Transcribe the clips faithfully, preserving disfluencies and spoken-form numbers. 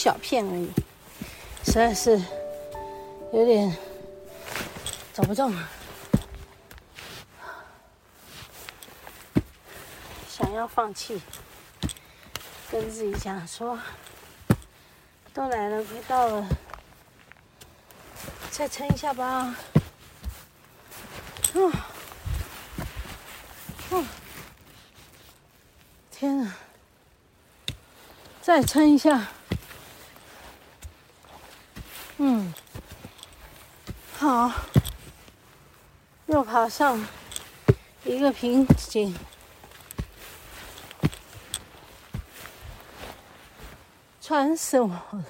小片而已，实在是有点找不中了。想要放弃，跟自己讲说，都来了，快到了，再撑一下吧。嗯，嗯，天啊！再撑一下，嗯，好，又爬上一个瓶颈，喘死我了！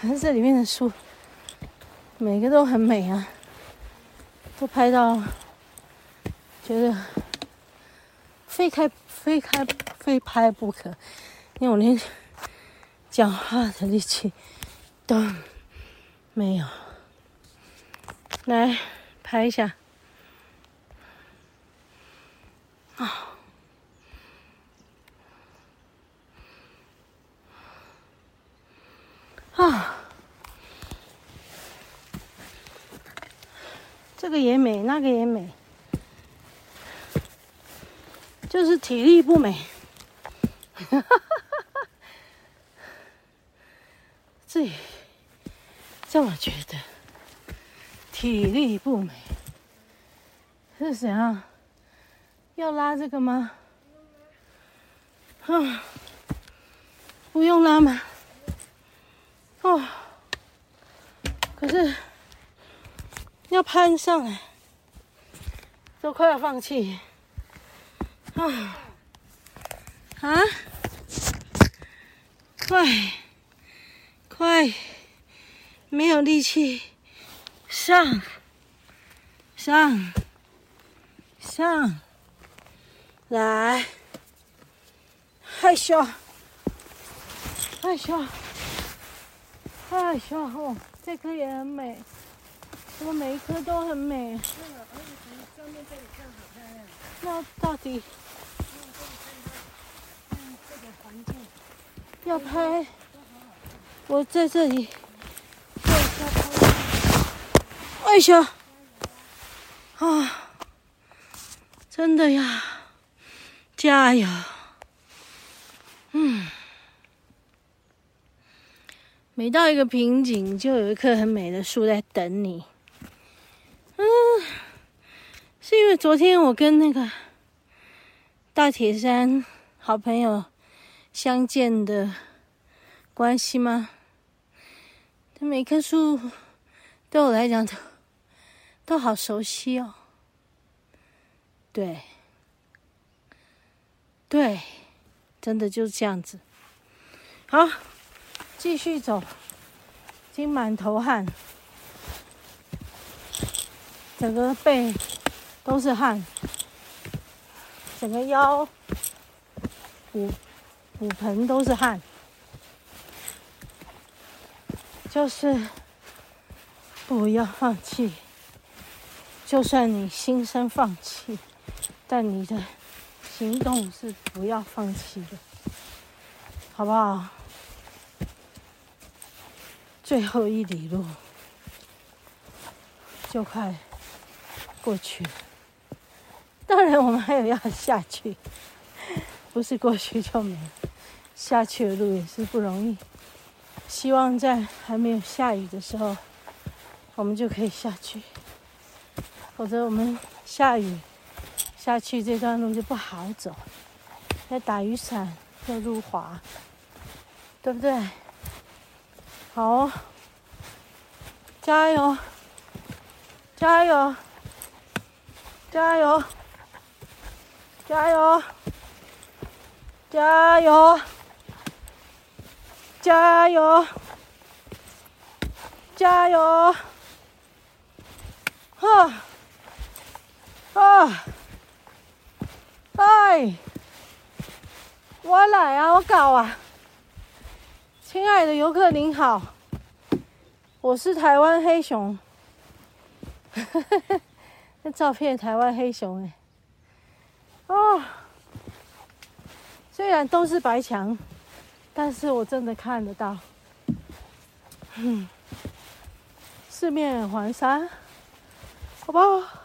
可是这里面的树，每个都很美啊，都拍到觉得非开非开非拍不可。因为我连讲话的力气都没有，来拍一下啊！啊，这个也美，那个也美，就是体力不美。哈哈。自己这么觉得，体力不美是怎样？要拉这个吗？啊，不用拉吗？哦，可是要攀上来，都快要放弃啊啊！快！快，没有力气，上，上，上，来，害羞，害羞，害羞哦，这棵也很美，我们每一棵都很美。那到底要拍？我在这里做一下拍，哎呀，啊，真的呀，加油！嗯，每到一个瓶颈，就有一棵很美的树在等你。嗯，是因为昨天我跟那个大铁山好朋友相见的关系吗？每棵树对我来讲都都好熟悉哦。对，对，真的就是这样子。好，继续走，已经满头汗，整个背都是汗，整个腰骨骨盆都是汗。就是不要放弃，就算你心生放弃，但你的行动是不要放弃的，好不好？最后一里路就快过去了，当然我们还有要下去，不是过去就没了，下去的路也是不容易。希望在还没有下雨的时候，我们就可以下去，否则我们下雨下去这段路就不好走，要打雨伞，要路滑，对不对？好哦，加油，加油，加油，加油，加油！加油！加油！哈！啊！哎！我来啊，我搞啊！亲爱的游客您好，我是台湾黑熊。那照片台湾黑熊哎、欸。哦，虽然都是白墙。但是我真的看得到，嗯，四面环山，好不好？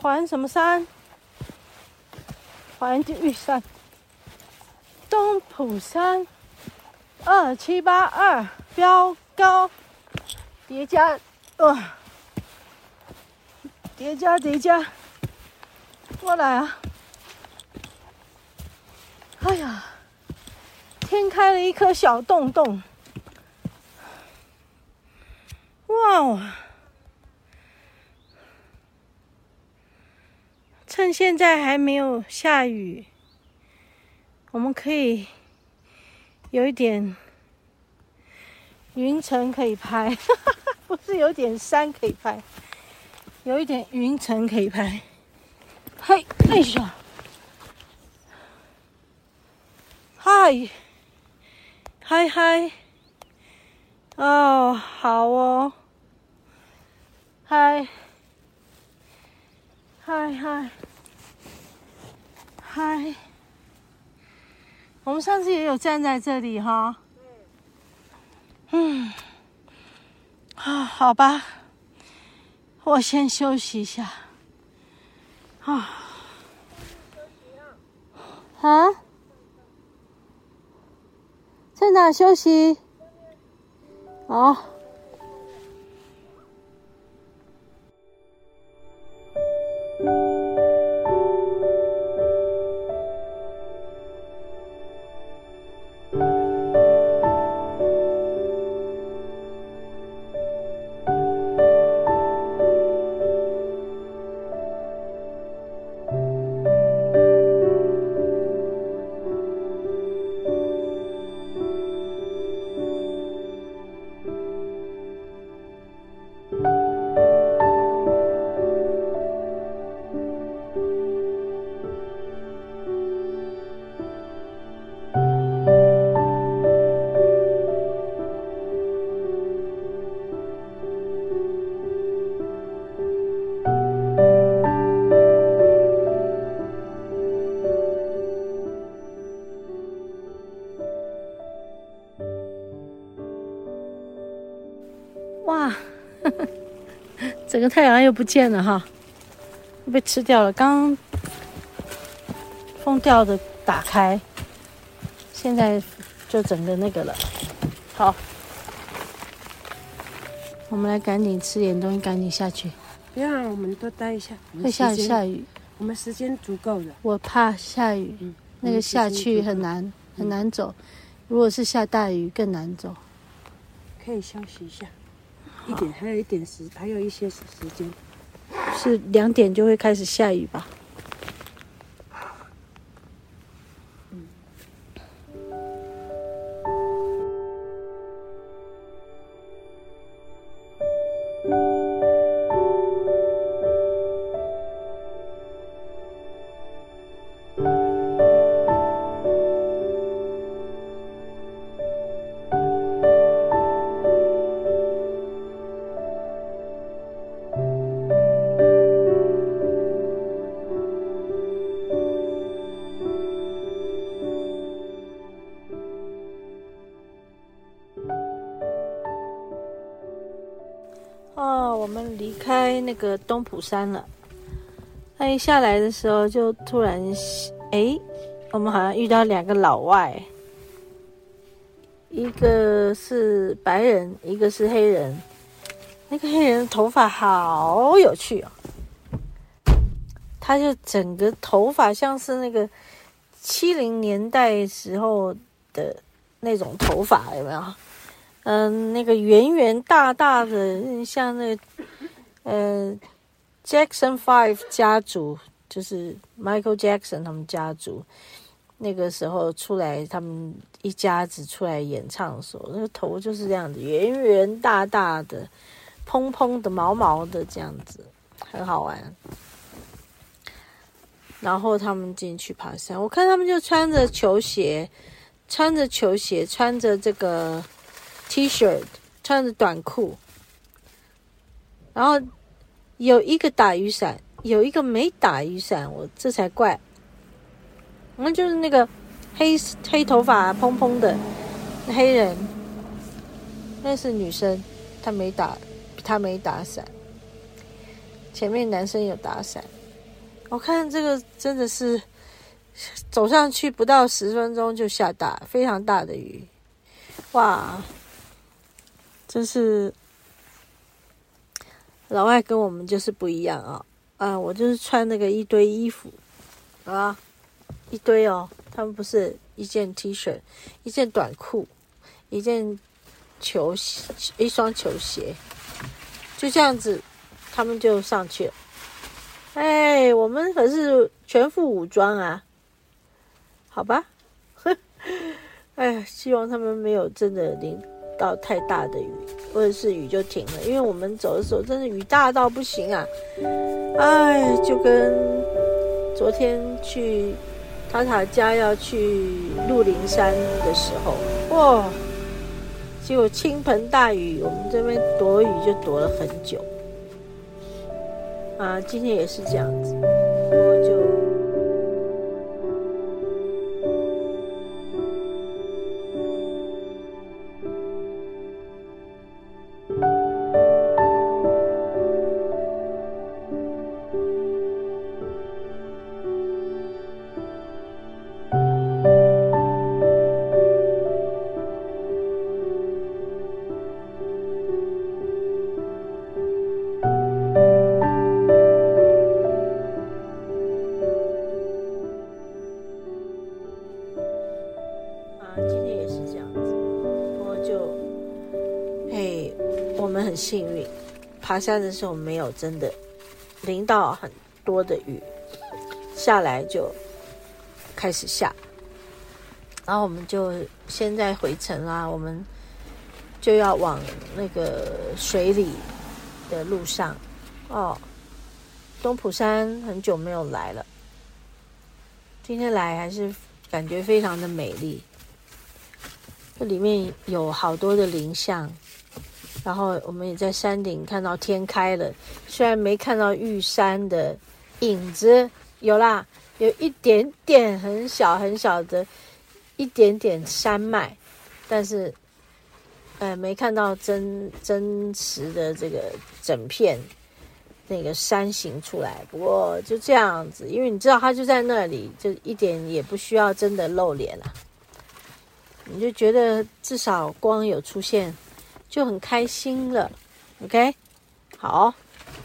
环什么山？环玉山、东埔山、二七八二标高，叠加，呃，叠加叠加，过来啊！哎呀！ 天开了一颗小洞洞，哇哦！趁现在还没有下雨，我们可以有一点云层可以拍，不是有点山可以拍，有一点云层可以拍。嘿，哎呀，嗨！ 嗨嗨，哦，好哦，嗨，嗨嗨，嗨，我们上次也有站在这里哈，嗯，啊，好吧，我先休息一下，啊，啊。 在哪休息？哦。整个太阳又不见了哈，被吃掉了。刚风掉的打开，现在就整个那个了。好，我们来赶紧吃点东西，赶紧下去。不要，我们多待一下。会下下雨，我们时间足够了。我怕下雨，嗯、那个下去很难、嗯、很难走。如果是下大雨更难走。可以休息一下。 一点，还有一点时，还有一些时间，是两点就会开始下雨吧？嗯。离开那个东埔山了，那一下来的时候就突然，哎，我们好像遇到两个老外，一个是白人，一个是黑人。那个黑人头发好有趣哦，他就整个头发像是那个七零年代时候的那种头发，有没有？嗯，那个圆圆大大的，像那个。呃 ，Jackson Five 家族就是 Michael Jackson 他们家族，那个时候出来，他们一家子出来演唱的时候，那个头就是这样子，圆圆大大的，蓬蓬的，毛毛的这样子，很好玩。然后他们进去爬山，我看他们就穿着球鞋，穿着球鞋，穿着这个 T 恤，穿着短裤。 然后有一个打雨伞，有一个没打雨伞，我这才怪。然后就是那个黑黑头发蓬蓬的黑人，那是女生，她没打她没打伞，前面男生有打伞。我看这个真的是走上去不到十分钟就下大非常大的雨，哇，真是老外跟我们就是不一样啊、哦！啊，我就是穿那个一堆衣服啊，一堆哦，他们不是一件 T 恤，一件短裤，一件球鞋，一双球鞋，就这样子，他们就上去了。哎，我们可是全副武装啊，好吧？哎呀，希望他们没有真的淋到太大的雨，或者是雨就停了，因为我们走的时候真的雨大到不行啊！哎，就跟昨天去塔塔家要去鹿林山的时候，哇，结果倾盆大雨，我们这边躲雨就躲了很久。啊，今天也是这样子，我就很幸运，爬山的时候没有真的淋到很多的雨，下来就开始下，然后我们就现在回程啦，我们就要往那个水里的路上哦。东埔山很久没有来了，今天来还是感觉非常的美丽，这里面有好多的林相。然后我们也在山顶看到天开了，虽然没看到玉山的影子，有啦，有一点点很小很小的一点点山脉，但是呃，没看到真真实的这个整片那个山形出来。不过就这样子，因为你知道它就在那里，就一点也不需要真的露脸啦、啊，你就觉得至少光有出现就很开心了 ，OK， 好，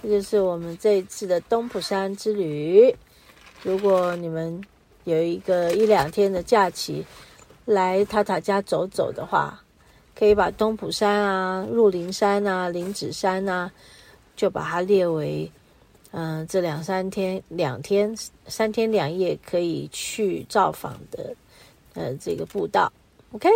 这就是我们这一次的东埔山之旅。如果你们有一个一两天的假期来塔塔家走走的话，可以把东埔山啊、鹿林山啊、林子山啊，就把它列为嗯、呃、这两三天、两天、三天两夜可以去造访的呃这个步道 ，OK。